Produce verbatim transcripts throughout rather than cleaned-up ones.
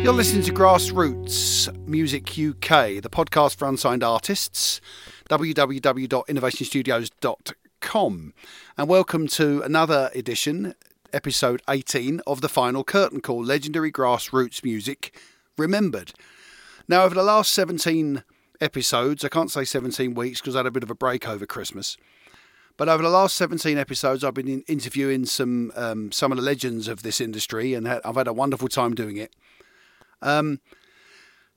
You're listening to Grassroots Music U K, the podcast for unsigned artists, w w w dot innovation studios dot com. And welcome to another edition, episode eighteen, of The Final Curtain Call, legendary grassroots music remembered. Now, over the last seventeen episodes, I can't say seventeen weeks because I had a bit of a break over Christmas, but over the last seventeen episodes, I've been interviewing some um, some of the legends of this industry, and I've had a wonderful time doing it. Um,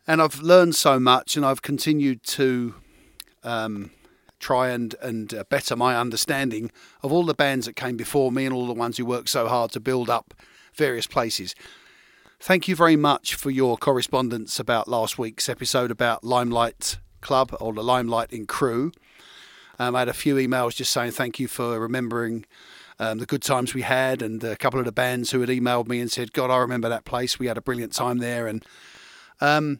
and I've learned so much, and I've continued to um, try and, and uh, better my understanding of all the bands that came before me and all the ones who worked so hard to build up various places. Thank you very much for your correspondence about last week's episode about Limelight Club, or the Limelight in Crew. Um, I had a few emails just saying thank you for remembering um, the good times we had, and a couple of the bands who had emailed me and said, God, I remember that place. We had a brilliant time there. And um,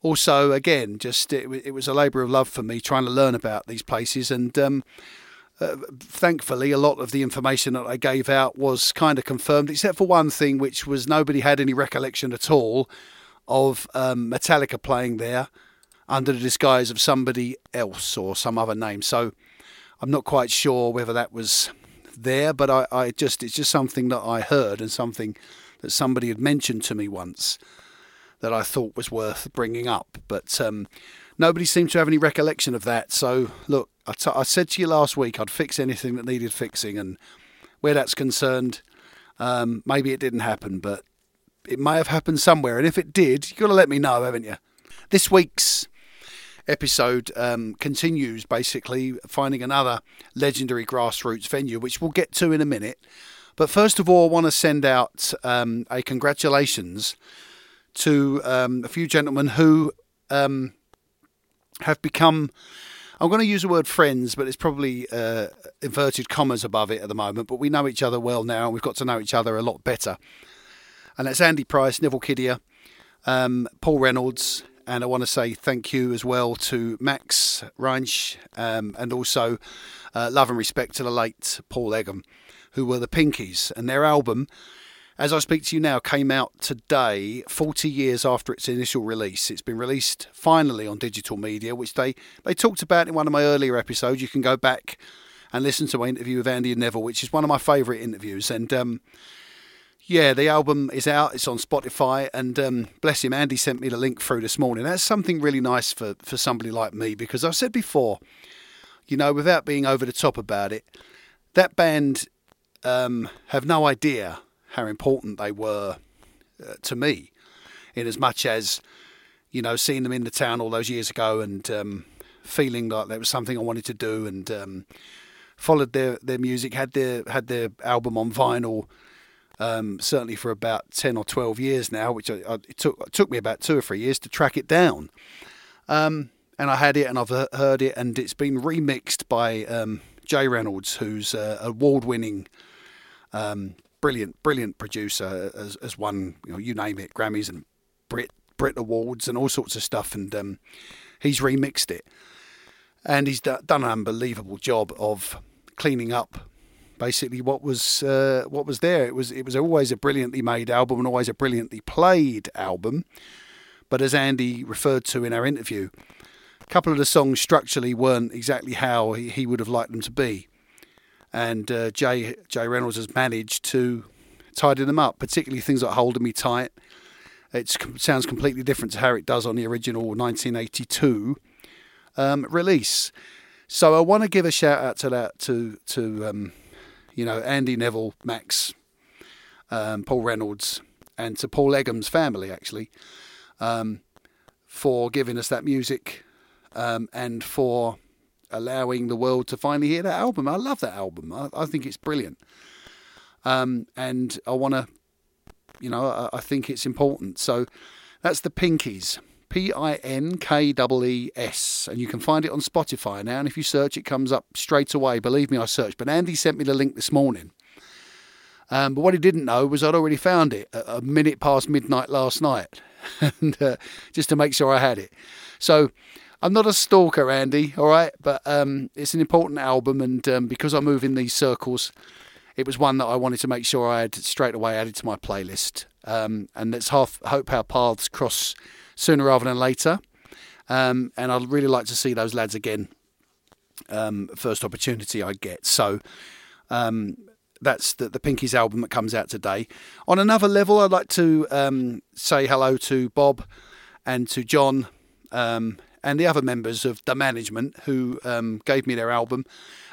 also, again, just it, it was a labour of love for me trying to learn about these places. And um, uh, thankfully, a lot of the information that I gave out was kind of confirmed, except for one thing, which was nobody had any recollection at all of um, Metallica playing there under the disguise of somebody else or some other name. So I'm not quite sure whether that was there, but I, I just it's just something that I heard and something that somebody had mentioned to me once that I thought was worth bringing up. But um, nobody seemed to have any recollection of that. So, look, I, t- I said to you last week I'd fix anything that needed fixing, and where that's concerned, um, maybe it didn't happen, but it may have happened somewhere. And if it did, you've got to let me know, haven't you? This week's episode um, continues, basically finding another legendary grassroots venue, which we'll get to in a minute. But first of all, I want to send out um, a congratulations to um, a few gentlemen who um, have become, I'm going to use the word friends, but it's probably uh, inverted commas above it at the moment, but we know each other well now, and we've got to know each other a lot better. And that's Andy Price, Neville Kidia, um, Paul Reynolds. And I want to say thank you as well to Max Reinsch um, and also uh, love and respect to the late Paul Eggham, who were the Pinkies. And their album, As I Speak to You Now, came out today, forty years after its initial release. It's been released finally on digital media, which they, they talked about in one of my earlier episodes. You can go back and listen to my interview with Andy and Neville, which is one of my favourite interviews. And um, yeah, the album is out. It's on Spotify, and um, bless him, Andy sent me the link through this morning. That's something really nice for, for somebody like me, because I've said before, you know, without being over the top about it, that band um, have no idea how important they were uh, to me, in as much as, you know, seeing them in the town all those years ago and um, feeling like there was something I wanted to do, and um, followed their, their music, had their had their album on vinyl. Um, certainly for about ten or twelve years now, which I, I, it, took, it took me about two or three years to track it down. Um, and I had it, and I've heard it, and it's been remixed by um, Jay Reynolds, who's an award-winning, um, brilliant, brilliant producer, has, has won, you know, you name it, Grammys and Brit, Brit Awards and all sorts of stuff, and um, he's remixed it. And he's d- done an unbelievable job of cleaning up basically what was uh, what was there. It was it was always a brilliantly made album and always a brilliantly played album. But as Andy referred to in our interview, a couple of the songs structurally weren't exactly how he, he would have liked them to be. And uh, Jay, Jay Reynolds has managed to tidy them up, particularly things like Holding Me Tight. It sounds completely different to how it does on the original nineteen eighty-two um, release. So I want to give a shout out to that, to... to um, you know, Andy, Neville, Max, um, Paul Reynolds, and to Paul Eggham's family, actually, um, for giving us that music um, and for allowing the world to finally hear that album. I love that album. I, I think it's brilliant. Um, and I want to, you know, I, I think it's important. So that's the Pinkies, P I N K E E S, and you can find it on Spotify now, and if you search, it comes up straight away. Believe me, I searched, but Andy sent me the link this morning, um, but what he didn't know was I'd already found it a, a minute past midnight last night, and uh, just to make sure I had it. So I'm not a stalker, Andy, all right, but um, it's an important album, and um, because I move in these circles, it was one that I wanted to make sure I had straight away added to my playlist. Um, and let's half, hope our paths cross sooner rather than later. Um, and I'd really like to see those lads again, um, first opportunity I get. So um, that's the, the Pinkies album that comes out today. On another level, I'd like to um, say hello to Bob and to John um, and the other members of The Management who um, gave me their album.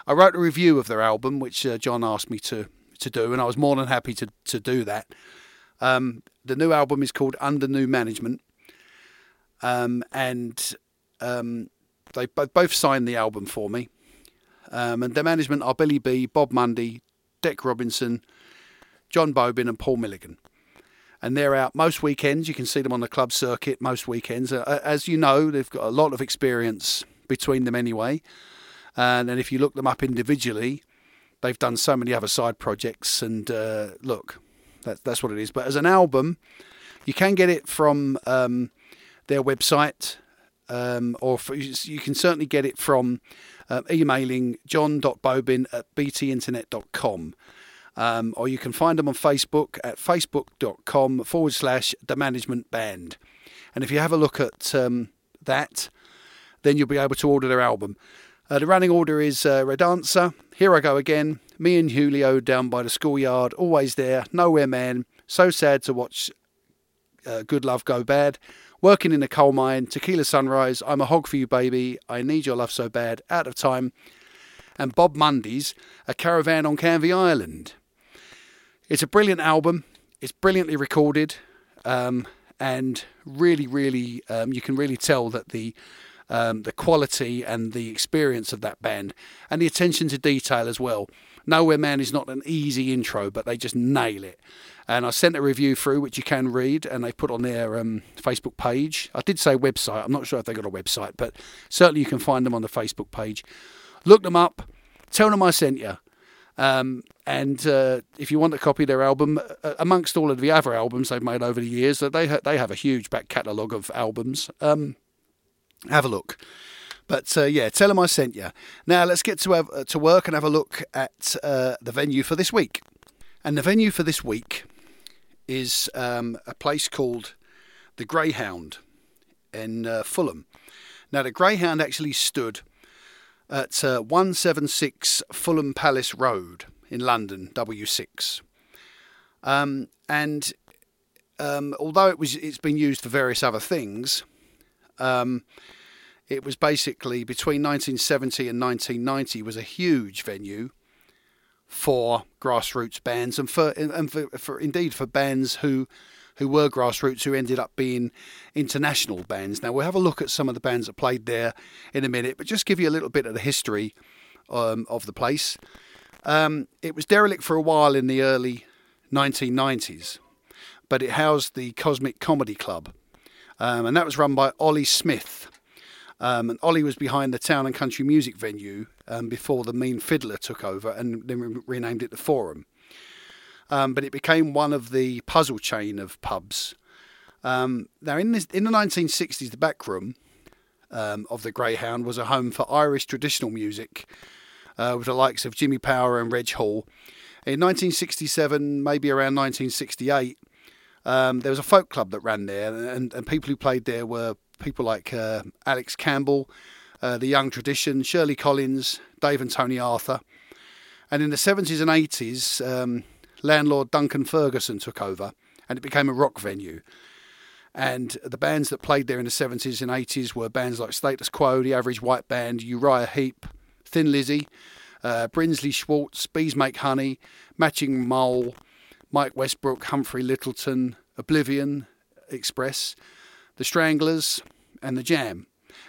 I wrote a review of their album, which uh, John asked me to, to do, and I was more than happy to, to do that. Um, the new album is called Under New Management. Um, and um, they both signed the album for me. Um, and their management are Billy B, Bob Mundy, Dick Robinson, John Bobin and Paul Milligan. And they're out most weekends. You can see them on the club circuit most weekends. Uh, as you know, they've got a lot of experience between them anyway. And, and if you look them up individually, they've done so many other side projects. And uh, look, that, that's what it is. But as an album, you can get it from... Um, their website, um, or for, you can certainly get it from uh, emailing john dot bobin at b t internet dot com. Um, or you can find them on Facebook at facebook.com forward slash the management band. And if you have a look at um, that, then you'll be able to order their album. Uh, the running order is uh, Redancer, Here I Go Again, Me and Julio Down by the Schoolyard, Always There, Nowhere Man, So Sad to Watch uh, Good Love Go Bad, Working in a Coal Mine, Tequila Sunrise, I'm a Hog for You Baby, I Need Your Love So Bad, Out of Time, and Bob Mundy's A Caravan on Canvey Island. It's a brilliant album. It's brilliantly recorded, um, and really, really, um, you can really tell that the um, the quality and the experience of that band and the attention to detail as well. Nowhere Man is not an easy intro, but they just nail it. And I sent a review through, which you can read, and they put on their um, Facebook page. I did say website. I'm not sure if they got a website, but certainly you can find them on the Facebook page. Look them up. Tell them I sent you. Um, and uh, if you want to copy their album, uh, amongst all of the other albums they've made over the years, they ha- they have a huge back catalogue of albums. Um, have a look. But uh, yeah, tell them I sent you. Now let's get to have, uh, to work and have a look at uh, the venue for this week. And the venue for this week is um, a place called The Greyhound in uh, Fulham. Now, The Greyhound actually stood at uh, one seventy-six Fulham Palace Road in London, W six. Um, and um, although it was, it's been used for various other things, um, it was basically between nineteen seventy and nineteen ninety was a huge venue for grassroots bands and for and for, for indeed for bands who who were grassroots who ended up being international bands. Now we'll have a look at some of the bands that played there in a minute, but just give you a little bit of the history um, of the place. Um, it was derelict for a while in the early nineteen nineties, but it housed the Cosmic Comedy Club, um, and that was run by Ollie Smith. Um, and Ollie was behind the Town and Country Music venue um, before the Mean Fiddler took over and then re- renamed it the Forum. Um, but it became one of the puzzle chain of pubs. Um, now, in, this, in the nineteen sixties, the back room um, of the Greyhound was a home for Irish traditional music uh, with the likes of Jimmy Power and Reg Hall. In nineteen sixty-seven, maybe around nineteen sixty-eight, um, there was a folk club that ran there, and, and people who played there were people like uh, Alex Campbell, uh, The Young Tradition, Shirley Collins, Dave and Tony Arthur. And in the seventies and eighties, um, landlord Duncan Ferguson took over and it became a rock venue. And the bands that played there in the seventies and eighties were bands like Status Quo, The Average White Band, Uriah Heep, Thin Lizzy, uh, Brinsley Schwartz, Bees Make Honey, Matching Mole, Mike Westbrook, Humphrey Littleton, Oblivion Express, The Stranglers and The Jam,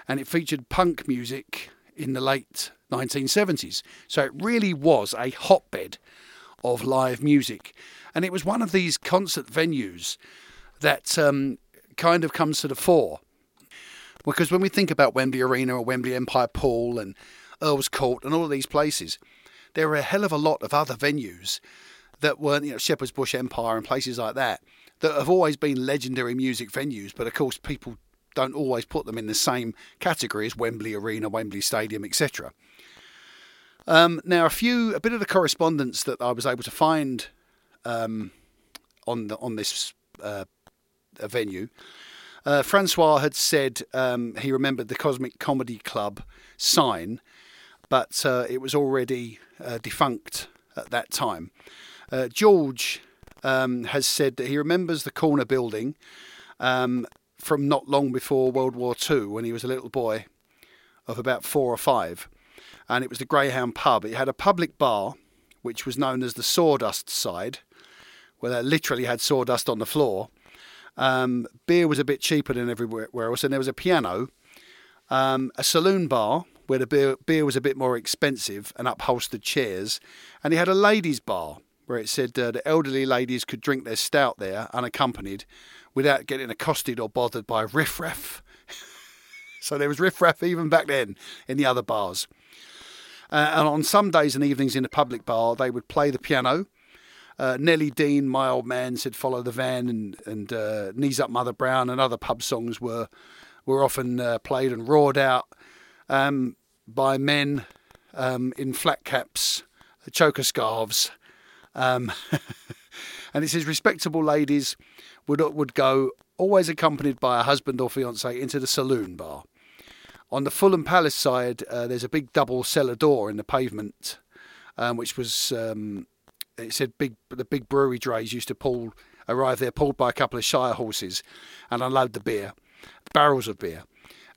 and it featured punk music in the late nineteen seventies. So it really was a hotbed of live music, and it was one of these concert venues that um, kind of comes to the fore, because when we think about Wembley Arena or Wembley Empire Pool and Earl's Court and all of these places, there were a hell of a lot of other venues that weren't, you know, Shepherd's Bush Empire and places like that, that have always been legendary music venues, but of course people don't always put them in the same category as Wembley Arena, Wembley Stadium, et cetera. Um, now, a few, a bit of the correspondence that I was able to find um, on the, on this uh, venue. Uh, Francois had said um, he remembered the Cosmic Comedy Club sign, but uh, it was already uh, defunct at that time. Uh, George um, has said that he remembers the corner building um, from not long before World War Two, when he was a little boy of about four or five. And it was the Greyhound pub. It had a public bar, which was known as the Sawdust Side, where they literally had sawdust on the floor. Um, beer was a bit cheaper than everywhere else, and there was a piano, um, a saloon bar where the beer, beer was a bit more expensive, and upholstered chairs, and he had a ladies' bar where it said uh, the elderly ladies could drink their stout there unaccompanied, without getting accosted or bothered by riffraff. So there was riffraff even back then in the other bars. Uh, and on some days and evenings in the public bar, they would play the piano. Uh, Nellie Dean, my old man, said "Follow the Van" and, and uh, "Knees Up Mother Brown" and other pub songs were were often uh, played and roared out um, by men um, in flat caps, choker scarves, um, and it says respectable ladies would would go, always accompanied by a husband or fiancé, into the saloon bar. On the Fulham Palace side, uh, there's a big double cellar door in the pavement, um, which was. Um, It said big, the big brewery drays used to pull, arrive there, pulled by a couple of shire horses, and unload the beer, barrels of beer,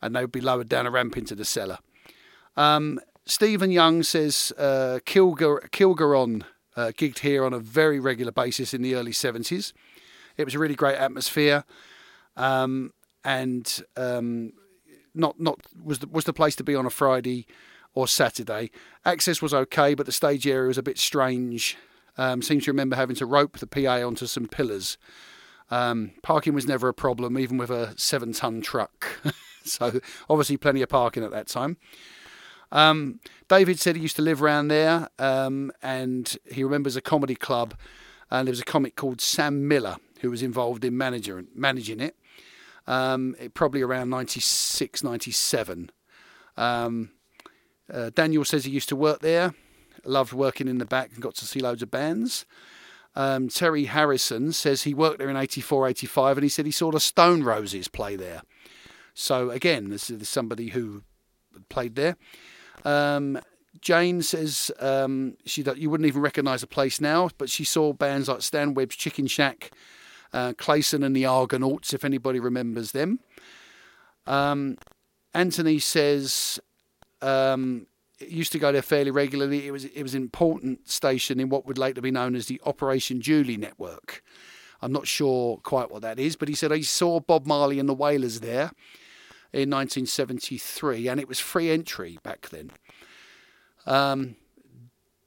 and they would be lowered down a ramp into the cellar. Um, Stephen Young says uh, Kilgar- Kilgaron uh, gigged here on a very regular basis in the early seventies. It was a really great atmosphere, um, and um, not not was the, was the place to be on a Friday or Saturday. Access was okay, but the stage area was a bit strange. Um, seems to remember having to rope the P A onto some pillars. Um, parking was never a problem, even with a seven-ton truck. So obviously plenty of parking at that time. Um, David said he used to live around there, um, and he remembers a comedy club. And there was a comic called Sam Miller who was involved in manager, managing it. Um, it probably around ninety-six, ninety-seven. Um, uh, Daniel says he used to work there. Loved working in the back and got to see loads of bands. Um, Terry Harrison says he worked there in eighty-four, eighty-five, and he said he saw the Stone Roses play there. So again, this is somebody who played there. Um, Jane says um, she you wouldn't even recognise the place now, but she saw bands like Stan Webb's Chicken Shack, uh, Clayson and the Argonauts, if anybody remembers them. Um, Anthony says... Um, used to go there fairly regularly. It was it was an important station in what would later be known as the Operation Julie network. I'm not sure quite what that is, but he said he saw Bob Marley and the Wailers there in nineteen seventy-three, and it was free entry back then. Um,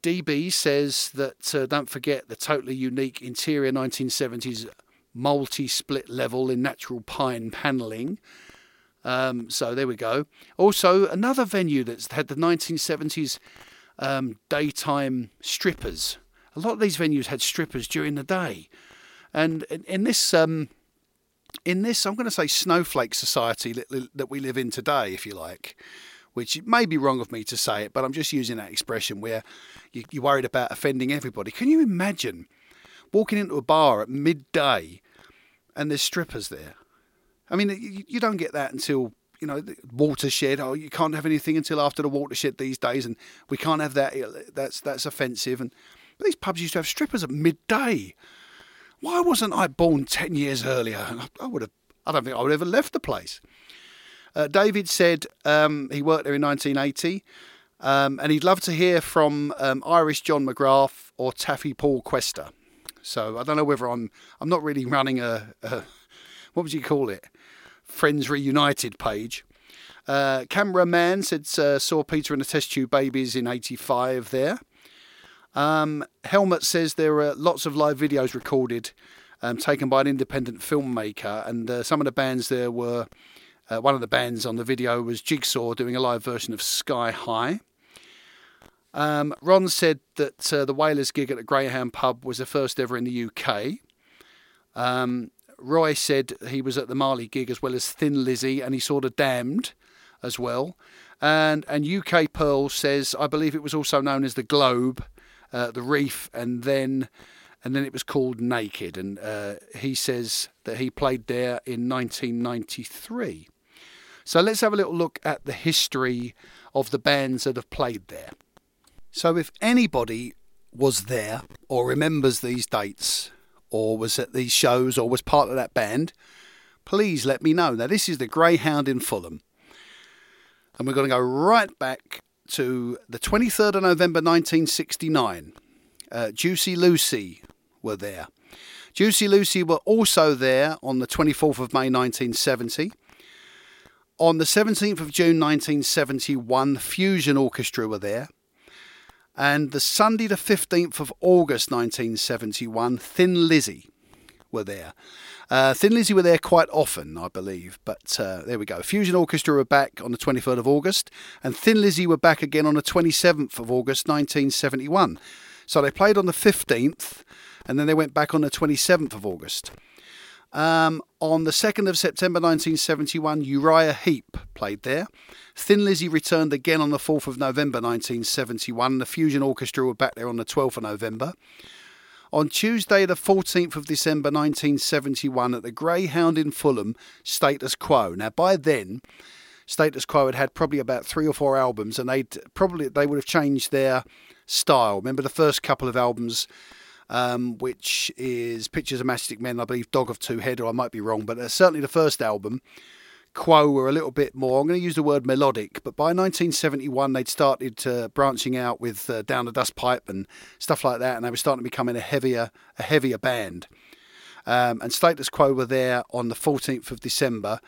D B says that uh, don't forget the totally unique interior nineteen seventies multi-split level in natural pine panelling. Um, so there we go. Also, another venue that's had the nineteen seventies um, daytime strippers. A lot of these venues had strippers during the day. And in, in this, um, in this, I'm going to say snowflake society that, that we live in today, if you like, which it may be wrong of me to say it, but I'm just using that expression where you, you're worried about offending everybody. Can you imagine walking into a bar at midday and there's strippers there? I mean, you don't get that until, you know, the Watershed. Oh, you can't have anything until after the Watershed these days, and we can't have that. That's that's offensive. And but these pubs used to have strippers at midday. Why wasn't I born ten years earlier? And I, I would have. I don't think I would have ever left the place. Uh, David said um, he worked there in nineteen eighty, um, and he'd love to hear from um, Irish John McGrath or Taffy Paul Quester. So I don't know whether I'm. I'm not really running a. a what would you call it? Friends Reunited page. Uh, cameraman said uh, saw Peter and the Test Tube Babies in eighty-five there. Um, Helmut says there are lots of live videos recorded um, taken by an independent filmmaker, and uh, some of the bands there were, uh, one of the bands on the video was Jigsaw doing a live version of Sky High. Um, Ron said that uh, the Wailers gig at the Greyhound pub was the first ever in the U K. Um, Roy said he was at the Marley gig as well as Thin Lizzy, and he saw the Damned as well. And and U K Pearl says, I believe it was also known as the Globe, uh, the Reef, and then and then it was called Naked. And uh, he says that he played there in nineteen ninety-three. So let's have a little look at the history of the bands that have played there. So if anybody was there or remembers these dates or was at these shows or was part of that band, please let me know. Now, this is the Greyhound in Fulham. And we're going to go right back to the twenty-third of November nineteen sixty-nine. Uh, Juicy Lucy were there. Juicy Lucy were also there on the twenty-fourth of May nineteen seventy. On the seventeenth of June nineteen seventy-one, Fusion Orchestra were there. And the Sunday the fifteenth of August nineteen seventy-one, Thin Lizzy were there. Uh, Thin Lizzy were there quite often, I believe. But uh, there we go. Fusion Orchestra were back on the twenty-third of August. And Thin Lizzy were back again on the twenty-seventh of August nineteen seventy-one. So they played on the fifteenth and then they went back on the twenty-seventh of August. Um, on the second of September nineteen seventy-one, Uriah Heep played there. Thin Lizzy returned again on the fourth of November nineteen seventy-one. The Fusion Orchestra were back there on the twelfth of November. On Tuesday the fourteenth of December nineteen seventy-one at the Greyhound in Fulham, Status Quo. Now by then, Status Quo had had probably about three or four albums and they'd probably, they would have changed their style. Remember the first couple of albums, Um, which is Pictures of Mastic Men, I believe, Dog of Two Head, or I might be wrong, but uh, certainly the first album, Quo, were a little bit more, I'm going to use the word melodic, but by nineteen seventy-one they'd started uh, branching out with uh, Down the Dust Pipe and stuff like that, and they were starting to become a heavier, a heavier band. Um, and Status Quo were there on the fourteenth of December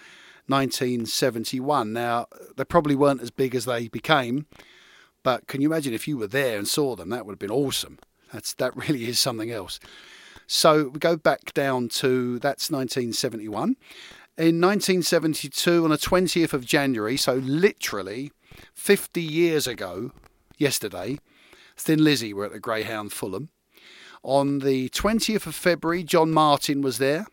nineteen seventy-one. Now, they probably weren't as big as they became, but can you imagine if you were there and saw them? That would have been awesome. That's, that really is something else. So we go back down to, that's nineteen seventy-one. In nineteen seventy-two, on the twentieth of January, so literally fifty years ago, yesterday, Thin Lizzy were at the Greyhound Fulham. On the twentieth of February, John Martin was there.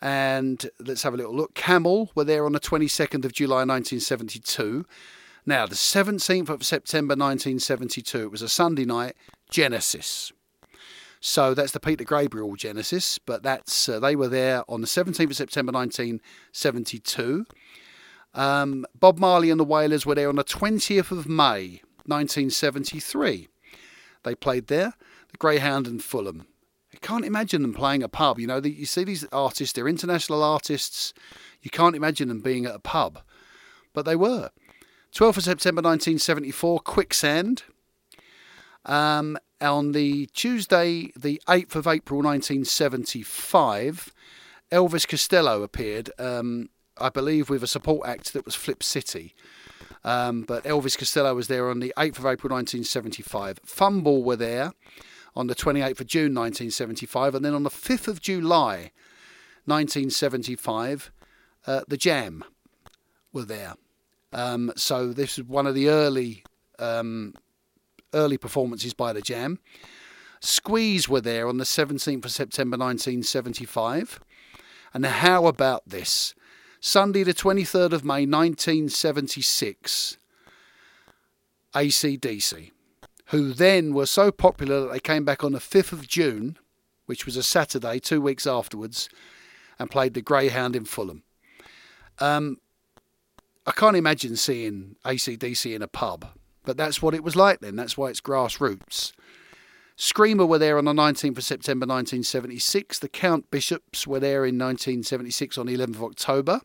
And let's have a little look. Camel were there on the twenty-second of July, nineteen seventy-two. Now, the seventeenth of September, nineteen seventy-two, it was a Sunday night, Genesis. So that's the Peter Gabriel Genesis, but that's uh, they were there on the seventeenth of September nineteen seventy-two. Um, Bob Marley and the Wailers were there on the twentieth of May nineteen seventy-three. They played there, the Greyhound and Fulham. I can't imagine them playing a pub. You know, the, you see these artists, they're international artists. You can't imagine them being at a pub, but they were. twelfth of September nineteen seventy-four, Quicksand. Um, on the Tuesday, the eighth of April nineteen seventy-five, Elvis Costello appeared, um, I believe with a support act that was Flip City. Um, but Elvis Costello was there on the eighth of April nineteen seventy-five. Fumble were there on the twenty-eighth of June nineteen seventy-five. And then on the fifth of July nineteen seventy-five, uh, The Jam were there. Um, so this is one of the early... Um, early performances by The Jam. Squeeze were there on the seventeenth of September nineteen seventy-five. And how about this? Sunday the twenty-third of May nineteen seventy-six, A C D C, who then were so popular that they came back on the fifth of June, which was a Saturday, two weeks afterwards, and played the Greyhound in Fulham. Um, I can't imagine seeing A C D C in a pub. But that's what it was like then. That's why it's grassroots. Screamer were there on the nineteenth of September nineteen seventy-six. The Count Bishops were there in nineteen seventy-six on the eleventh of October.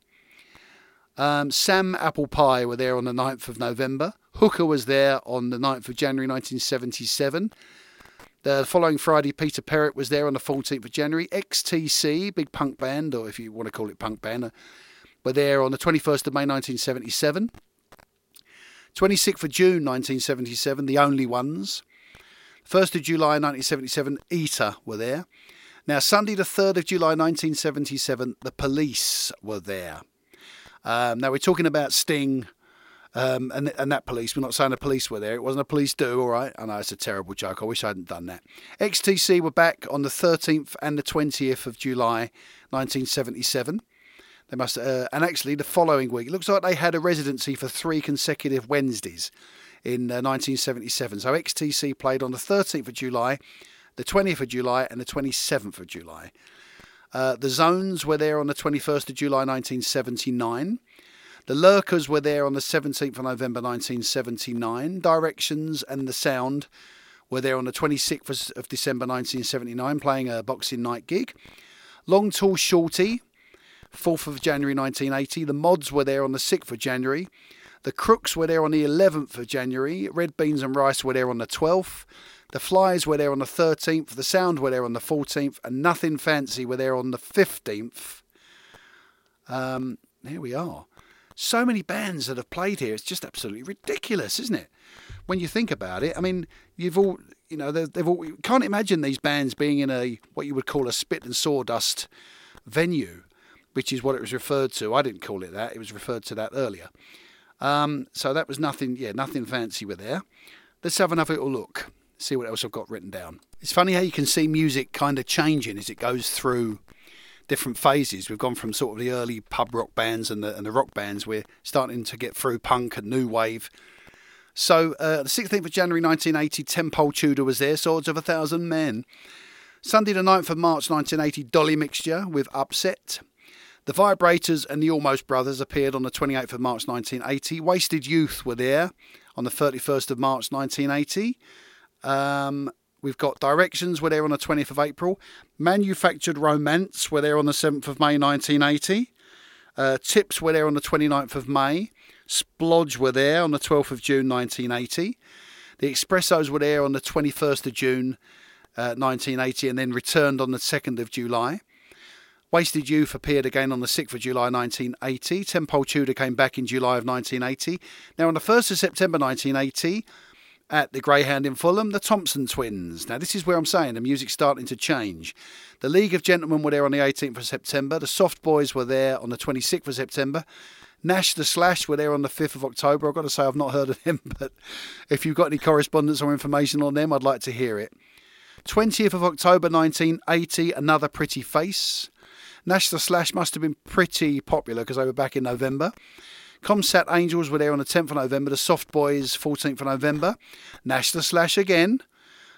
Um, Sam Apple Pie were there on the ninth of November. Hooker was there on the ninth of January nineteen seventy-seven. The following Friday, Peter Perrett was there on the fourteenth of January. X T C, big punk band, or if you want to call it punk band, were there on the twenty-first of May nineteen seventy-seven. twenty-sixth of June nineteen seventy-seven, The Only Ones. first of July nineteen seventy-seven, Eater were there. Now, Sunday the third of July nineteen seventy-seven, The Police were there. Um, now, we're talking about Sting um, and, and that Police. We're not saying The Police were there. It wasn't a police do, all right? I know, it's a terrible joke. I wish I hadn't done that. X T C were back on the thirteenth and the twentieth of July nineteen seventy-seven. They must, uh, and actually the following week, it looks like they had a residency for three consecutive Wednesdays in uh, nineteen seventy-seven. So X T C played on the thirteenth of July, the twentieth of July and the twenty-seventh of July. Uh, the Zones were there on the twenty-first of July nineteen seventy-nine. The Lurkers were there on the seventeenth of November nineteen seventy-nine. Directions and The Sound were there on the twenty-sixth of December nineteen seventy-nine, playing a Boxing Night gig. Long Tall Shorty, fourth of January nineteen eighty. The Mods were there on the sixth of January. The Crooks were there on the eleventh of January. Red Beans and Rice were there on the twelfth. The Flies were there on the thirteenth. The Sound were there on the fourteenth. And Nothing Fancy were there on the fifteenth. Um, here we are. So many bands that have played here. It's just absolutely ridiculous, isn't it? When you think about it, I mean, you've all, you know, they've, they've all, you can't imagine these bands being in a, what you would call a spit and sawdust venue, which is what it was referred to. I didn't call it that. It was referred to that earlier. Um, so that was nothing, yeah, Nothing Fancy were there. Let's have another little look. See what else I've got written down. It's funny how you can see music kind of changing as it goes through different phases. We've gone from sort of the early pub rock bands and the and the rock bands. We're starting to get through punk and new wave. So uh, the sixteenth of January nineteen eighty, Tenpole Tudor was there, Swords of a Thousand Men. Sunday the ninth of March nineteen eighty, Dolly Mixture with Upset. The Vibrators and the Almost Brothers appeared on the twenty-eighth of March nineteen eighty. Wasted Youth were there on the thirty-first of March nineteen eighty. Um, we've got Directions were there on the twentieth of April. Manufactured Romance were there on the seventh of May nineteen eighty. Uh, Tips were there on the twenty-ninth of May. Splodge were there on the twelfth of June nineteen eighty. The Expressos were there on the twenty-first of June uh, nineteen eighty and then returned on the second of July. Wasted Youth appeared again on the sixth of July nineteen eighty. Tenpole Tudor came back in July of nineteen eighty. Now on the first of September nineteen eighty... at the Greyhound in Fulham, the Thompson Twins. Now, this is where I'm saying the music's starting to change. The League of Gentlemen were there on the eighteenth of September. The Soft Boys were there on the twenty-sixth of September. Nash the Slash were there on the fifth of October. I've got to say I've not heard of them, but if you've got any correspondence or information on them, I'd like to hear it. twentieth of October nineteen eighty, Another Pretty Face. Nash the Slash must have been pretty popular because they were back in November. Comsat Angels were there on the tenth of November, the Soft Boys fourteenth of November, Nash the Slash again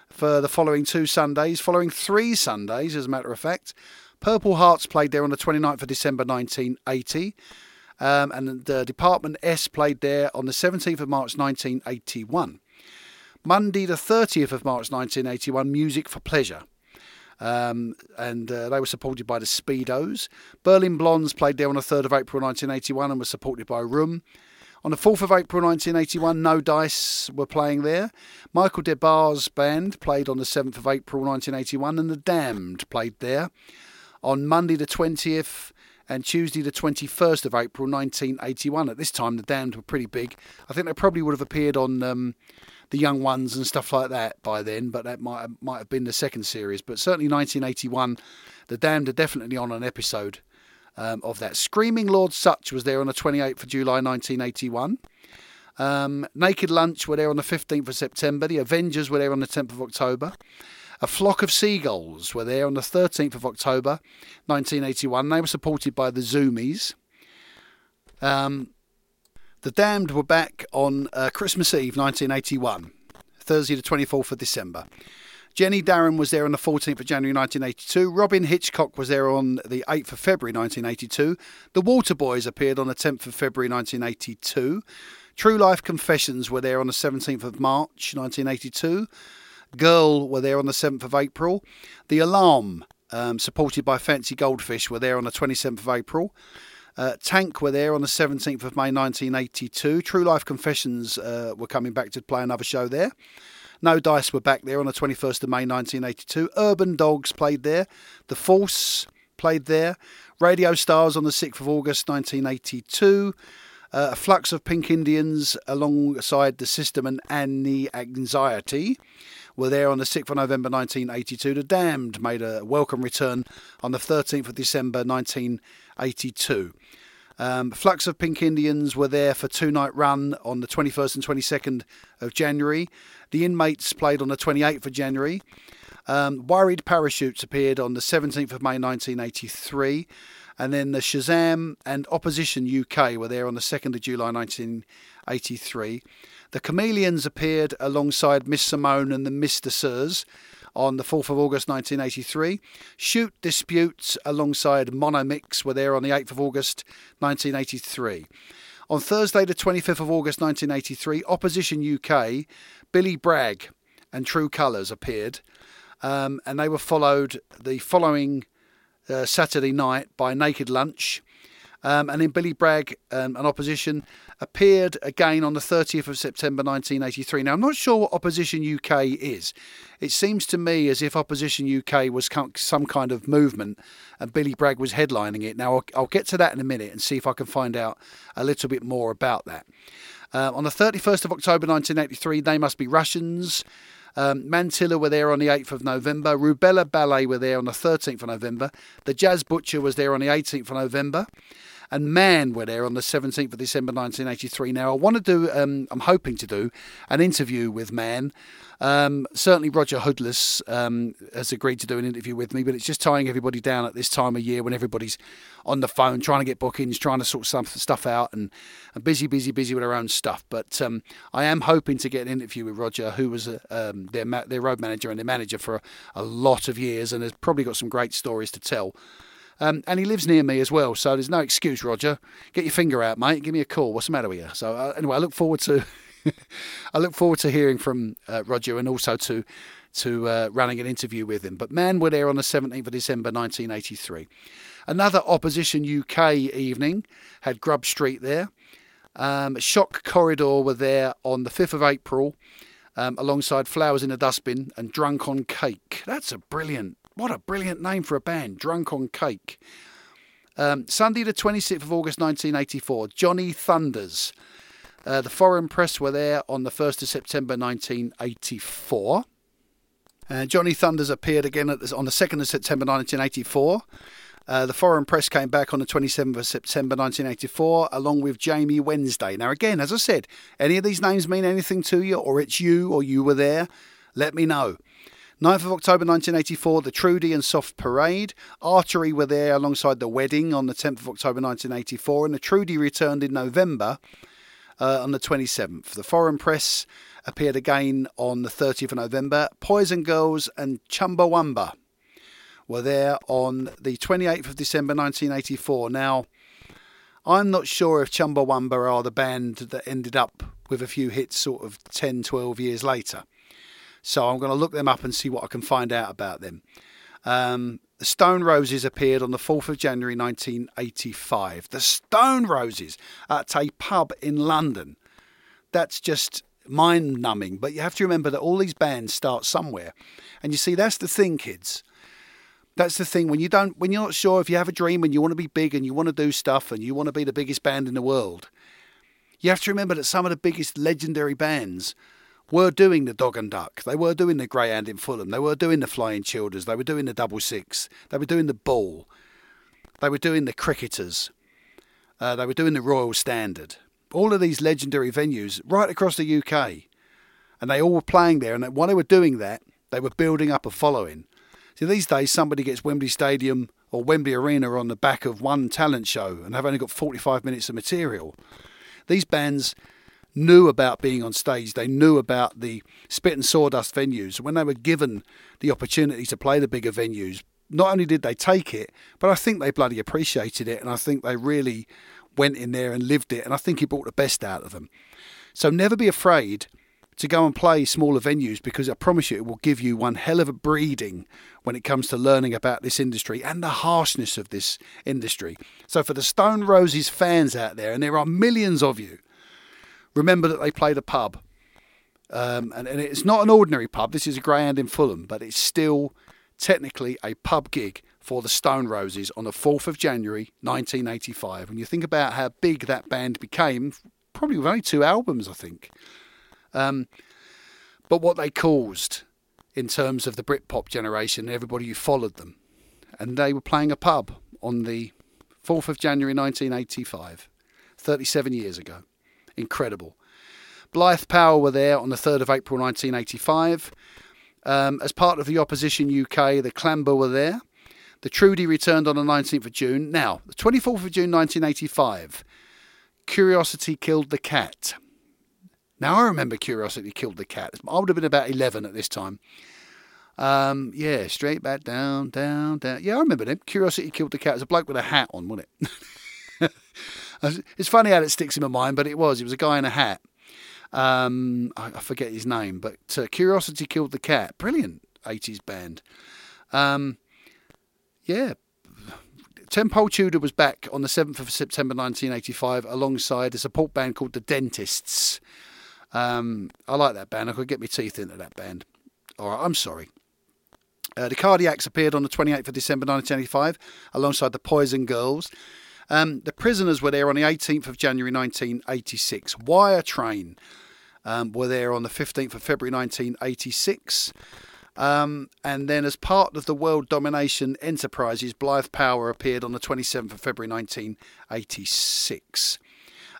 for the following two Sundays, following three Sundays as a matter of fact. Purple Hearts played there on the twenty-ninth of December nineteen eighty um, and the Department S played there on the seventeenth of March nineteen eighty-one. Monday the thirtieth of March nineteen eighty-one, Music for Pleasure. Um, and uh, they were supported by the Speedos. Berlin Blondes played there on the third of April nineteen eighty-one and were supported by Room. On the fourth of April nineteen eighty-one, No Dice were playing there. Michael DeBar's band played on the seventh of April nineteen eighty-one and The Damned played there. On Monday the twentieth and Tuesday the twenty-first of April nineteen eighty-one. At this time, The Damned were pretty big. I think they probably would have appeared on... Um, The Young Ones and stuff like that by then, but that might might have been the second series. But certainly nineteen eighty-one, The Damned are definitely on an episode um, of that. Screaming Lord Sutch was there on the twenty-eighth of July nineteen eighty-one. Um, Naked Lunch were there on the fifteenth of September. The Avengers were there on the tenth of October. A Flock of Seagulls were there on the thirteenth of October nineteen eighty-one. They were supported by the Zoomies. Um... The Damned were back on uh, Christmas Eve nineteen eighty-one, Thursday the twenty-fourth of December. Jenny Darren was there on the fourteenth of January nineteen eighty-two. Robin Hitchcock was there on the eighth of February nineteen eighty-two. The Water Boys appeared on the tenth of February nineteen eighty-two. True Life Confessions were there on the seventeenth of March nineteen eighty-two. Girl were there on the seventh of April. The Alarm, um, supported by Fancy Goldfish, were there on the twenty-seventh of April. Uh, Tank were there on the seventeenth of May nineteen eighty-two. True Life Confessions uh, were coming back to play another show there. No Dice were back there on the twenty-first of May nineteen eighty-two. Urban Dogs played there. The Force played there. Radio Stars on the sixth of August nineteen eighty-two. Uh, a Flux of Pink Indians alongside The System and Annie Anxiety were there on the sixth of November nineteen eighty-two. The Damned made a welcome return on the thirteenth of December nineteen eighty-two. Um, Flux of Pink Indians were there for two-night run on the twenty-first and twenty-second of January. The Inmates played on the twenty-eighth of January. Um, Worried Parachutes appeared on the seventeenth of May nineteen eighty-three. And then the Shazam and Opposition U K were there on the second of July nineteen eighty-three. The Chameleons appeared alongside Miss Simone and the Miss Dassers on the fourth of August nineteen eighty-three. Shoot Disputes alongside Monomix were there on the eighth of August nineteen eighty-three. On Thursday the twenty-fifth of August nineteen eighty-three, Opposition U K, Billy Bragg and True Colours appeared, um, and they were followed the following uh, Saturday night by Naked Lunch. Um, and then Billy Bragg um, and Opposition appeared again on the thirtieth of September nineteen eighty-three. Now, I'm not sure what Opposition U K is. It seems to me as if Opposition U K was some kind of movement and Billy Bragg was headlining it. Now, I'll, I'll get to that in a minute and see if I can find out a little bit more about that. Uh, on the thirty-first of October nineteen eighty-three, They Must Be Russians. Um, Mantilla were there on the eighth of November. Rubella Ballet were there on the thirteenth of November. The Jazz Butcher was there on the eighteenth of November. And Man were there on the seventeenth of December nineteen eighty-three. Now, I want to do, um, I'm hoping to do, an interview with Man. Um, certainly Roger Hoodless um, has agreed to do an interview with me, but it's just tying everybody down at this time of year when everybody's on the phone trying to get bookings, trying to sort some stuff out, and, and busy, busy, busy with our own stuff. But um, I am hoping to get an interview with Roger, who was uh, um, their, ma- their road manager and their manager for a, a lot of years and has probably got some great stories to tell. Um, and he lives near me as well, so there's no excuse, Roger. Get your finger out, mate. Give me a call. What's the matter with you? So uh, anyway, I look forward to I look forward to hearing from uh, Roger and also to to uh, running an interview with him. But Man were there on the seventeenth of December nineteen eighty-three. Another Opposition U K evening had Grub Street there. Um, Shock Corridor were there on the fifth of April, um, alongside Flowers in a Dustbin and Drunk on Cake. That's a brilliant. What a brilliant name for a band, Drunk on Cake. Um, Sunday the twenty-sixth of August nineteen eighty-four, Johnny Thunders. Uh, the Foreign Press were there on the first of September nineteen eighty-four. Uh, Johnny Thunders appeared again at this, on the second of September nineteen eighty-four. Uh, the Foreign Press came back on the twenty-seventh of September nineteen eighty-four, along with Jamie Wednesday. Now again, as I said, any of these names mean anything to you, or it's you, or you were there, let me know. ninth of October nineteen eighty-four, the Trudy and Soft Parade. Artery were there alongside The Wedding on the tenth of October nineteen eighty-four, and the Trudy returned in November uh, on the twenty-seventh. The Foreign Press appeared again on the thirtieth of November. Poison Girls and Chumbawamba were there on the twenty-eighth of December nineteen eighty-four. Now, I'm not sure if Chumbawamba are the band that ended up with a few hits sort of ten, twelve years later. So I'm going to look them up and see what I can find out about them. Um, the Stone Roses appeared on the fourth of January nineteen eighty-five. The Stone Roses at a pub in London. That's just mind-numbing. But you have to remember that all these bands start somewhere. And you see, that's the thing, kids. That's the thing. When, you don't, when you're not sure, if you have a dream and you want to be big and you want to do stuff and you want to be the biggest band in the world, you have to remember that some of the biggest legendary bands were doing the Dog and Duck, they were doing the Greyhound in Fulham, they were doing the Flying Childers, they were doing the Double Six, they were doing the Ball, they were doing the Cricketers, uh, they were doing the Royal Standard. All of these legendary venues right across the U K, and they all were playing there, and while they were doing that, they were building up a following. See, these days somebody gets Wembley Stadium or Wembley Arena on the back of one talent show, and they've only got forty-five minutes of material. These bands knew about being on stage, they knew about the spit and sawdust venues. When they were given the opportunity to play the bigger venues, not only did they take it, but I think they bloody appreciated it, and I think they really went in there and lived it, and I think it brought the best out of them. So never be afraid to go and play smaller venues, because I promise you it will give you one hell of a breeding when it comes to learning about this industry and the harshness of this industry. So for the Stone Roses fans out there, and there are millions of you, remember that they played a pub, um, and, and it's not an ordinary pub. This is a Greyhound in Fulham, but it's still technically a pub gig for the Stone Roses on the fourth of January nineteen eighty-five. When you think about how big that band became, probably with only two albums, I think. Um, but what they caused in terms of the Britpop generation and everybody who followed them, and they were playing a pub on the fourth of January nineteen eighty-five, thirty-seven years ago. Incredible. Blythe Power were there on the third of April nineteen eighty-five. Um, as part of the Opposition U K, the Clamber were there. The Trudy returned on the nineteenth of June. Now, the twenty-fourth of June nineteen eighty-five, Curiosity Killed the Cat. Now, I remember Curiosity Killed the Cat. I would have been about eleven at this time. Um, yeah, straight back down, down, down. Yeah, I remember them. Curiosity Killed the Cat. It was a bloke with a hat on, wasn't it? It's funny how it sticks in my mind, but it was. It was a guy in a hat. Um, I, I forget his name, but uh, Curiosity Killed the Cat. Brilliant eighties band. Um, yeah. Tempole Tudor was back on the seventh of September nineteen eighty-five alongside a support band called The Dentists. Um, I like that band. I could get my teeth into that band. All right, I'm sorry. Uh, the Cardiacs appeared on the twenty-eighth of December nineteen eighty-five alongside the Poison Girls. Um, the Prisoners were there on the eighteenth of January nineteen eighty-six. Wire Train um, were there on the fifteenth of February nineteen eighty-six. Um, and then as part of the World Domination Enterprises, Blythe Power appeared on the twenty-seventh of February nineteen eighty-six.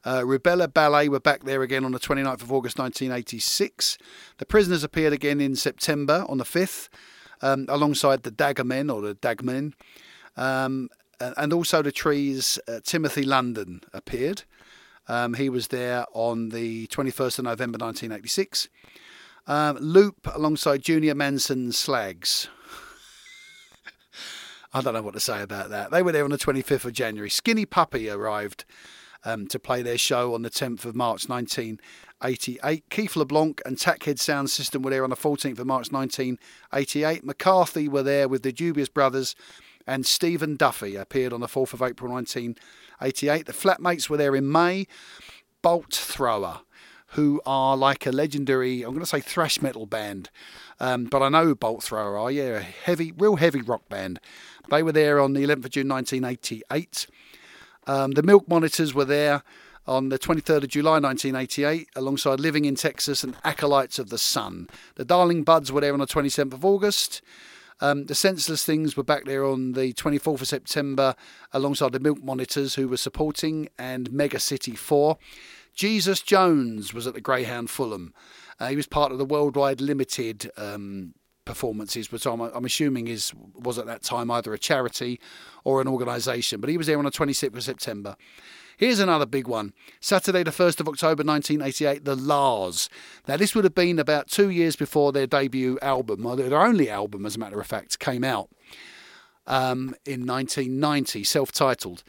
Uh, Rubella Ballet were back there again on the twenty-ninth of August nineteen eighty-six. The Prisoners appeared again in September on the fifth, um, alongside the Daggermen or the Dagmen. Um, and also the Trees, uh, Timothy London appeared. Um, he was there on the twenty-first of November nineteen eighty-six. Um, Loop alongside Junior Manson Slags. I don't know what to say about that. They were there on the twenty-fifth of January. Skinny Puppy arrived um, to play their show on the tenth of March nineteen eighty-eight. Keith LeBlanc and Tackhead Sound System were there on the fourteenth of March nineteen eighty-eight. McCarthy were there with the Dubious Brothers, and Stephen Duffy appeared on the fourth of April nineteen eighty-eight. The Flatmates were there in May. Bolt Thrower, who are like a legendary, I'm going to say thrash metal band, um, but I know who Bolt Thrower are, yeah, a heavy, real heavy rock band. They were there on the eleventh of June nineteen eighty-eight. Um, the Milk Monitors were there on the twenty-third of July nineteen eighty-eight, alongside Living in Texas and Acolytes of the Sun. The Darling Buds were there on the twenty-seventh of August. Um, the Senseless Things were back there on the twenty-fourth of September, alongside the Milk Monitors, who were supporting, and Mega City four. Jesus Jones was at the Greyhound Fulham. Uh, he was part of the Worldwide Limited um, performances, which I'm, I'm assuming is was at that time either a charity or an organisation. But he was there on the twenty-sixth of September. Here's another big one. Saturday the first of October nineteen eighty-eight, The Lars. Now, this would have been about two years before their debut album, or their only album, as a matter of fact, came out um, in nineteen ninety, self-titled.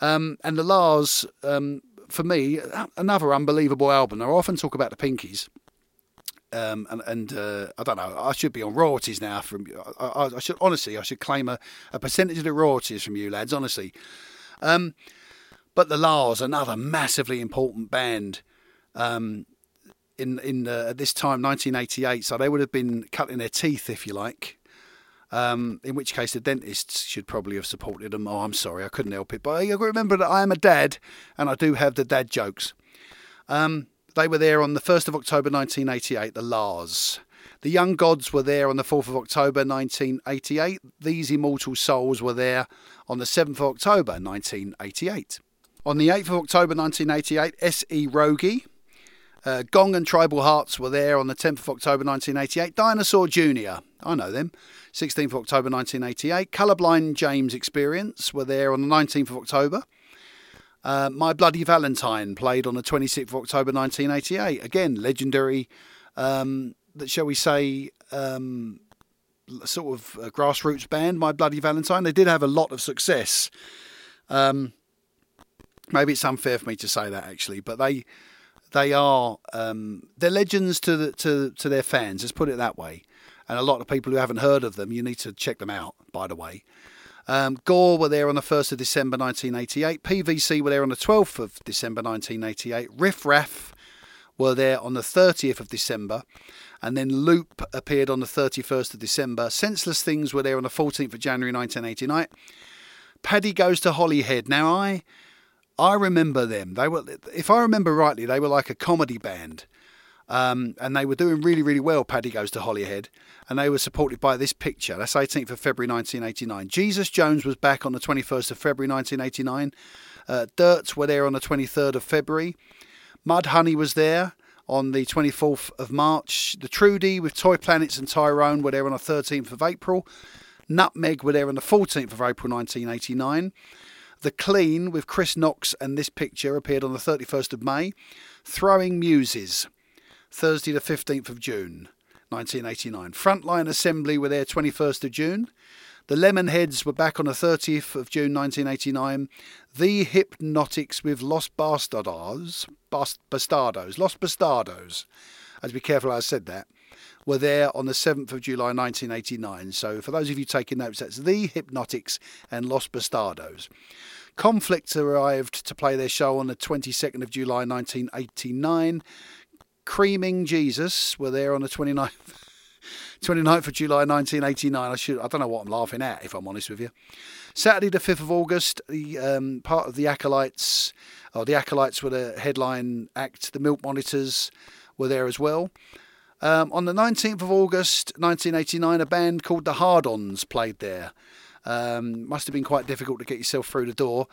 Um, and The Lars... Um, for me, another unbelievable album. Now, I often talk about the Pinkies, um, and, and uh, I don't know. I should be on royalties now. From I, I, I should honestly, I should claim a, a percentage of the royalties from you lads, honestly. Um, but the Lars, another massively important band um, in in uh, at this time, nineteen eighty-eight. So they would have been cutting their teeth, if you like. Um, in which case the Dentists should probably have supported them. Oh, I'm sorry, I couldn't help it. But I remember that I am a dad, and I do have the dad jokes. Um, they were there on the first of October nineteen eighty-eight, the Lars. The Young Gods were there on the fourth of October nineteen eighty-eight. These Immortal Souls were there on the seventh of October nineteen eighty-eight. On the eighth of October nineteen eighty-eight, S E Rogie. Uh, Gong and Tribal Hearts were there on the tenth of October nineteen eighty-eight. Dinosaur Junior, I know them, sixteenth of October nineteen eighty-eight. Colourblind James Experience were there on the nineteenth of October. Uh, My Bloody Valentine played on the twenty-sixth of October nineteen eighty-eight. Again, legendary, um, shall we say, um, sort of a grassroots band, My Bloody Valentine. They did have a lot of success. Um, maybe it's unfair for me to say that, actually, but they... They are um, they're legends to the, to to their fans. Let's put it that way. And a lot of people who haven't heard of them, you need to check them out. By the way, um, Gore were there on the first of December nineteen eighty-eight. P V C were there on the twelfth of December nineteen eighty-eight. Riff Raff were there on the thirtieth of December, and then Loop appeared on the thirty-first of December. Senseless Things were there on the fourteenth of January nineteen eighty-nine. Paddy Goes to Holyhead. Now I. I remember them. They were, if I remember rightly, they were like a comedy band, um, and they were doing really, really well. Paddy Goes to Holyhead, and they were supported by this picture. That's eighteenth of February nineteen eighty-nine. Jesus Jones was back on the twenty-first of February nineteen eighty-nine. Uh, Dirt were there on the twenty-third of February. Mudhoney was there on the twenty-fourth of March. The Trudy with Toy Planets and Tyrone were there on the thirteenth of April. Nutmeg were there on the fourteenth of April nineteen eighty-nine. The Clean with Chris Knox and This Picture appeared on the thirty-first of May. Throwing Muses, Thursday the fifteenth of June nineteen eighty-nine. Frontline Assembly were there twenty-first of June. The Lemonheads were back on the thirtieth of June nineteen eighty-nine. The Hypnotics with Lost Bastardos, Bast- Bastardos, Lost Bastardos, as be careful how I said that, were there on the seventh of July nineteen eighty-nine. So for those of you taking notes, that's The Hypnotics and Lost Bastardos. Conflict arrived to play their show on the twenty-second of July nineteen eighty-nine. Creaming Jesus were there on the twenty-ninth. twenty-ninth of July nineteen eighty-nine. I should I don't know what I'm laughing at, if I'm honest with you. Saturday the fifth of August, the um, part of the Acolytes, or the Acolytes were the headline act. The Milk Monitors were there as well. Um, on the nineteenth of August nineteen eighty-nine, a band called the Hard-Ons played there. Um, must have been quite difficult to get yourself through the door,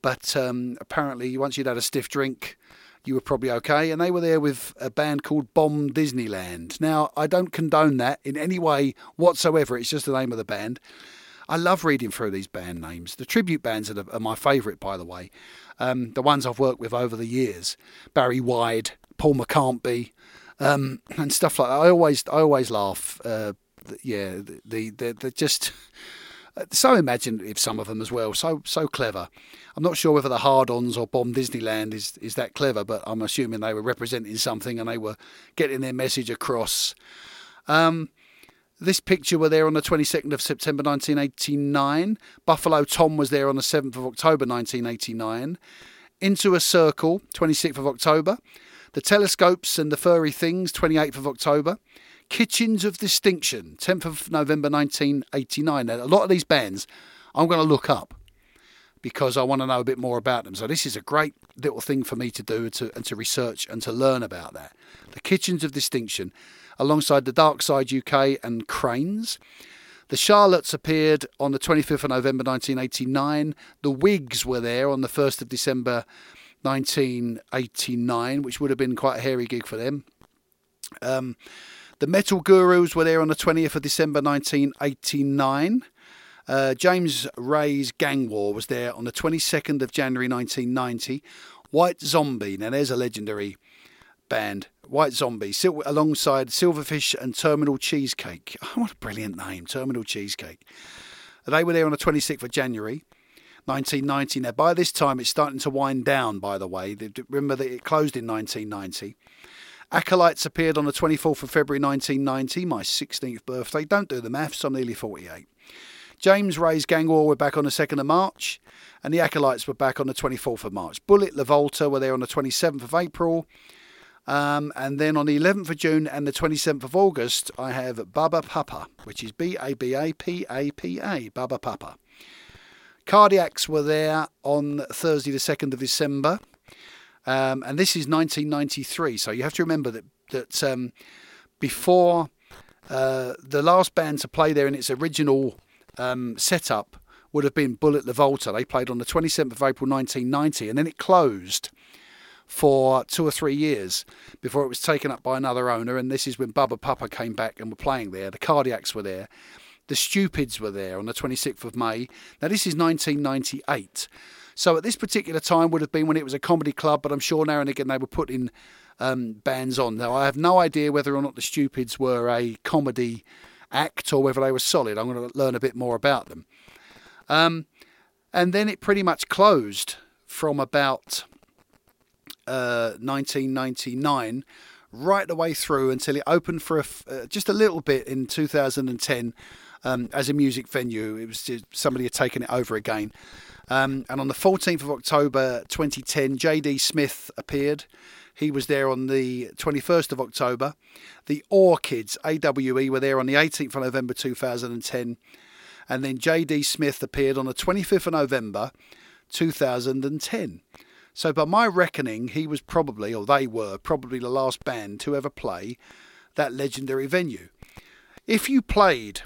but um, apparently once you'd had a stiff drink, you were probably okay. And they were there with a band called Bomb Disneyland. Now, I don't condone that in any way whatsoever. It's just the name of the band. I love reading through these band names. The tribute bands are, the, are my favourite, by the way. Um, the ones I've worked with over the years. Barry White, Paul McCartney, um, and stuff like that. I always, I always laugh. Uh, yeah, the, the, the, the just... So imaginative, some of them as well. So so clever. I'm not sure whether the Hard-Ons or Bomb Disneyland is, is that clever, but I'm assuming they were representing something and they were getting their message across. Um, this Picture were there on the twenty-second of September nineteen eighty-nine. Buffalo Tom was there on the seventh of October nineteen eighty-nine. Into a Circle, twenty-sixth of October. The Telescopes and the Furry Things, twenty-eighth of October. Kitchens of Distinction, tenth of November nineteen eighty-nine. Now, a lot of these bands I'm going to look up because I want to know a bit more about them. So this is a great little thing for me to do to, and to research and to learn about that. The Kitchens of Distinction, alongside the Dark Side U K and Cranes. The Charlottes appeared on the twenty-fifth of November nineteen eighty-nine. The Wigs were there on the first of December nineteen eighty-nine, which would have been quite a hairy gig for them. Um... The Metal Gurus were there on the twentieth of December nineteen eighty-nine. Uh, James Ray's Gang War was there on the twenty-second of January nineteen ninety. White Zombie, now there's a legendary band. White Zombie, sil- alongside Silverfish and Terminal Cheesecake. Oh, what a brilliant name, Terminal Cheesecake. They were there on the twenty-sixth of January nineteen ninety. Now, by this time, it's starting to wind down, by the way. Remember that it closed in nineteen ninety. Acolytes appeared on the twenty-fourth of February nineteen ninety, my sixteenth birthday. Don't do the maths, I'm nearly forty-eight. James Ray's Gang War were back on the second of March, and the Acolytes were back on the twenty-fourth of March. Bullet LaVolta were there on the twenty-seventh of April, um, and then on the eleventh of June and the twenty-seventh of August, I have Baba Papa, which is B A B A P A P A, Baba Papa. Cardiacs were there on Thursday the second of December. Um, and this is nineteen ninety-three, so you have to remember that that um, before uh, the last band to play there in its original um, setup would have been Bullet LaVolta. They played on the twenty-seventh of April nineteen ninety, and then it closed for two or three years before it was taken up by another owner, and this is when Baba Papa came back and were playing there. The Cardiacs were there. The Stupids were there on the twenty-sixth of May. Now, this is nineteen ninety-eight. So at this particular time would have been when it was a comedy club, but I'm sure now and again they were putting um, bands on. Now, I have no idea whether or not the Stupids were a comedy act or whether they were solid. I'm going to learn a bit more about them. Um, and then it pretty much closed from about uh, nineteen ninety-nine right the way through until it opened for a f- uh, just a little bit in two thousand ten um, as a music venue. It was just somebody had taken it over again. Um, and on the fourteenth of October twenty ten, J D Smith appeared. He was there on the twenty-first of October. The Orchids, A W E, were there on the eighteenth of November two thousand ten. And then J D Smith appeared on the twenty-fifth of November two thousand ten. So by my reckoning, he was probably, or they were, probably the last band to ever play that legendary venue. If you played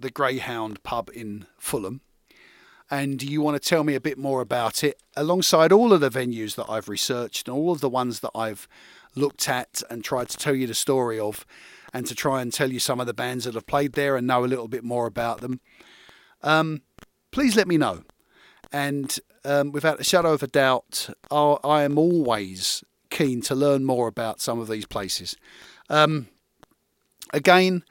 the Greyhound pub in Fulham, and you want to tell me a bit more about it, alongside all of the venues that I've researched and all of the ones that I've looked at and tried to tell you the story of, and to try and tell you some of the bands that have played there and know a little bit more about them, um, please let me know. And um, without a shadow of a doubt, I, I am always keen to learn more about some of these places. Um, again,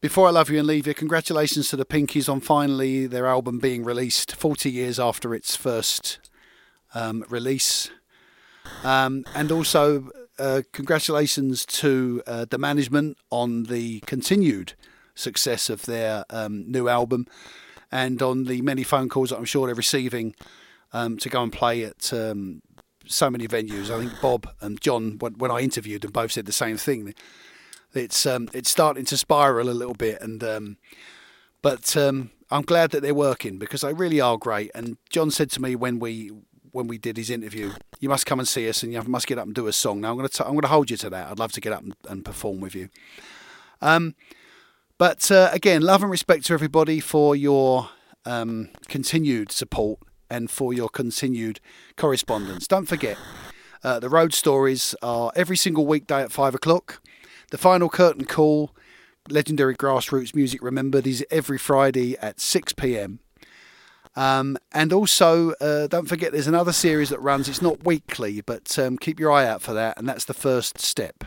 before I love you and leave you, congratulations to the Pinkies on finally their album being released forty years after its first um, release. Um, and also uh, congratulations to uh, The Management on the continued success of their um, new album, and on the many phone calls that I'm sure they're receiving um, to go and play at um, so many venues. I think Bob and John, when, when I interviewed them, both said the same thing. It's um, it's starting to spiral a little bit, and um, but um, I'm glad that they're working, because they really are great. And John said to me when we when we did his interview, you must come and see us, and you must get up and do a song. Now I'm going to t- I'm going to hold you to that. I'd love to get up and, and perform with you. Um, but uh, again, love and respect to everybody for your um, continued support and for your continued correspondence. Don't forget, uh, the Road Stories are every single weekday at five o'clock. The Final Curtain Call, legendary Grassroots Music Remembered, is every Friday at six p.m. Um, and also, uh, don't forget, there's another series that runs. It's not weekly, but um, keep your eye out for that. And that's The First Step.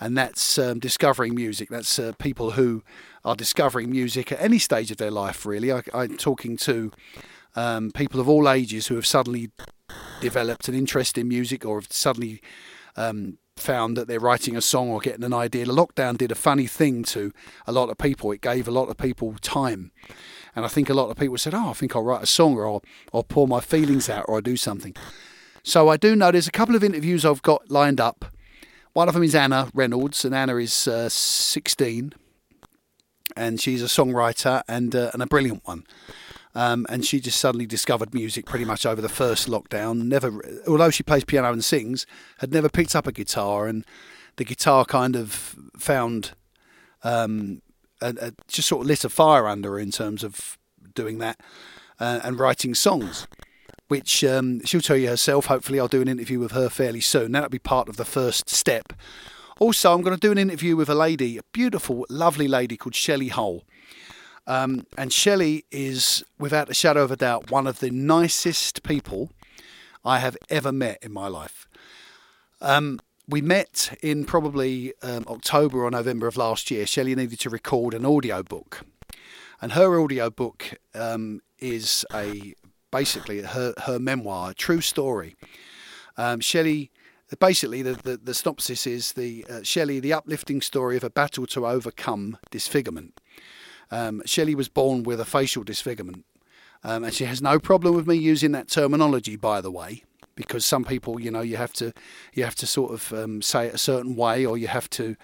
And that's um, discovering music. That's uh, people who are discovering music at any stage of their life, really. I, I'm talking to um, people of all ages who have suddenly developed an interest in music, or have suddenly... Um, found that they're writing a song or getting an idea. The lockdown did a funny thing to a lot of people. It gave a lot of people time, and I think a lot of people said, oh, I think I'll write a song, or I'll, I'll pour my feelings out, or I'll do something. So I do know there's a couple of interviews I've got lined up. One of them is Anna Reynolds, and Anna is uh, sixteen, and she's a songwriter, and uh, and a brilliant one. Um, and she just suddenly discovered music pretty much over the first lockdown. Never, although she plays piano and sings, had never picked up a guitar, and the guitar kind of found um, a, a, just sort of lit a fire under her in terms of doing that uh, and writing songs, which um, she'll tell you herself. Hopefully, I'll do an interview with her fairly soon. That'll be part of The First Step. Also, I'm going to do an interview with a lady, a beautiful, lovely lady called Shelley Hole. Um, and Shelley is, without a shadow of a doubt, one of the nicest people I have ever met in my life. Um, we met in probably um, October or November of last year. Shelley needed to record an audiobook. And her audiobook um, is a basically her, her memoir, a true story. Um, Shelley, basically the, the, the synopsis is the uh, Shelley, the uplifting story of a battle to overcome disfigurement. Um, Shelley was born with a facial disfigurement, um, and she has no problem with me using that terminology, by the way, because some people, you know, you have to you have to sort of um, say it a certain way, or you have to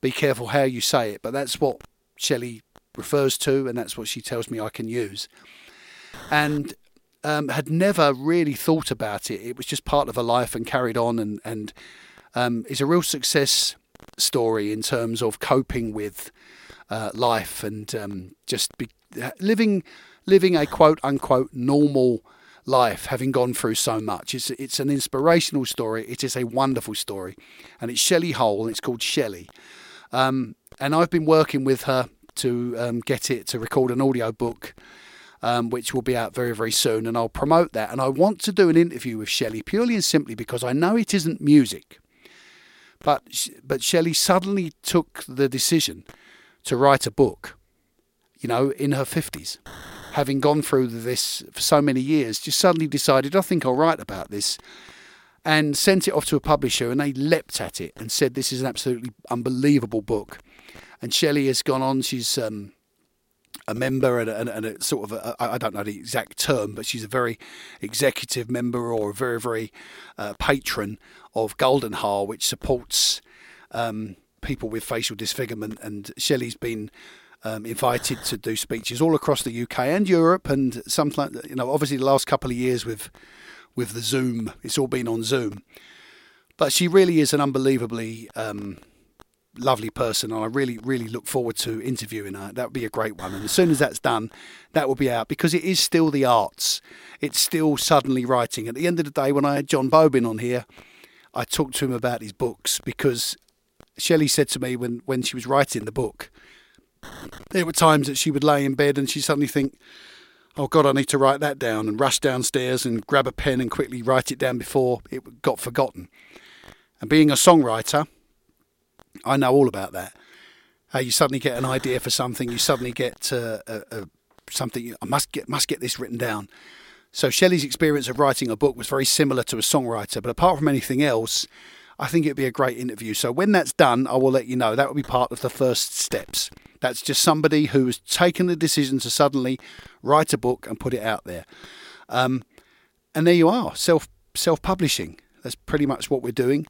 be careful how you say it. But that's what Shelley refers to, and that's what she tells me I can use. And um, had never really thought about it. It was just part of her life and carried on, and, and um, is a real success story in terms of coping with Uh, life and um, just be, living living a quote unquote normal life, having gone through so much. It's it's an inspirational story. It is a wonderful story, and it's Shelley Hole, and it's called Shelley. Um, and I've been working with her to um, get it to record an audio book, um, which will be out very very soon, and I'll promote that. And I want to do an interview with Shelley purely and simply because I know it isn't music, but but Shelley suddenly took the decision to write a book, you know, in her fifties, having gone through this for so many years, just suddenly decided, I think I'll write about this, and sent it off to a publisher, and they leapt at it and said, this is an absolutely unbelievable book. And Shelley has gone on. She's um, a member and a, and a sort of, a, I don't know the exact term, but she's a very executive member, or a very, very uh, patron of Goldenhaar, which supports um people with facial disfigurement, and Shelley's been um, invited to do speeches all across the U K and Europe, and sometimes, you know, obviously the last couple of years with with the Zoom, it's all been on Zoom. But she really is an unbelievably um, lovely person, and I really, really look forward to interviewing her. That would be a great one, and as soon as that's done, that will be out, because it is still the arts. It's still suddenly writing. At the end of the day, when I had John Bobin on here, I talked to him about his books, because Shelley said to me when, when she was writing the book, there were times that she would lay in bed and she'd suddenly think, oh God, I need to write that down, and rush downstairs and grab a pen and quickly write it down before it got forgotten. And being a songwriter, I know all about that. Uh, you suddenly get an idea for something, you suddenly get uh, a, a, something, I must get, must get this written down. So Shelley's experience of writing a book was very similar to a songwriter, but apart from anything else, I think it'd be a great interview. So when that's done, I will let you know. That will be part of the first steps. That's just somebody who has taken the decision to suddenly write a book and put it out there. Um, and there you are, self, self-publishing. That's pretty much what we're doing.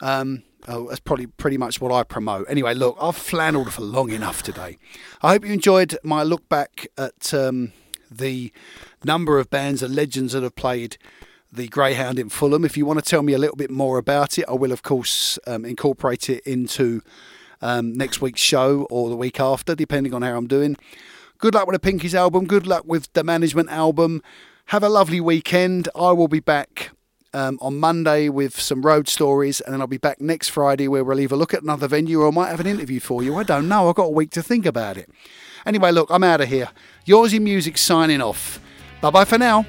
Um, oh, that's probably pretty much what I promote. Anyway, look, I've flannelled for long enough today. I hope you enjoyed my look back at um, the number of bands and legends that have played the Greyhound in Fulham. If you want to tell me a little bit more about it, I will, of course, um, incorporate it into um, next week's show or the week after, depending on how I'm doing. Good luck with the Pinkies album. Good luck with the Management album. Have a lovely weekend. I will be back um, on Monday with some road stories, and then I'll be back next Friday where we'll either look at another venue or I might have an interview for you. I don't know. I've got a week to think about it. Anyway, look, I'm out of here. Yours in Music signing off. Bye-bye for now.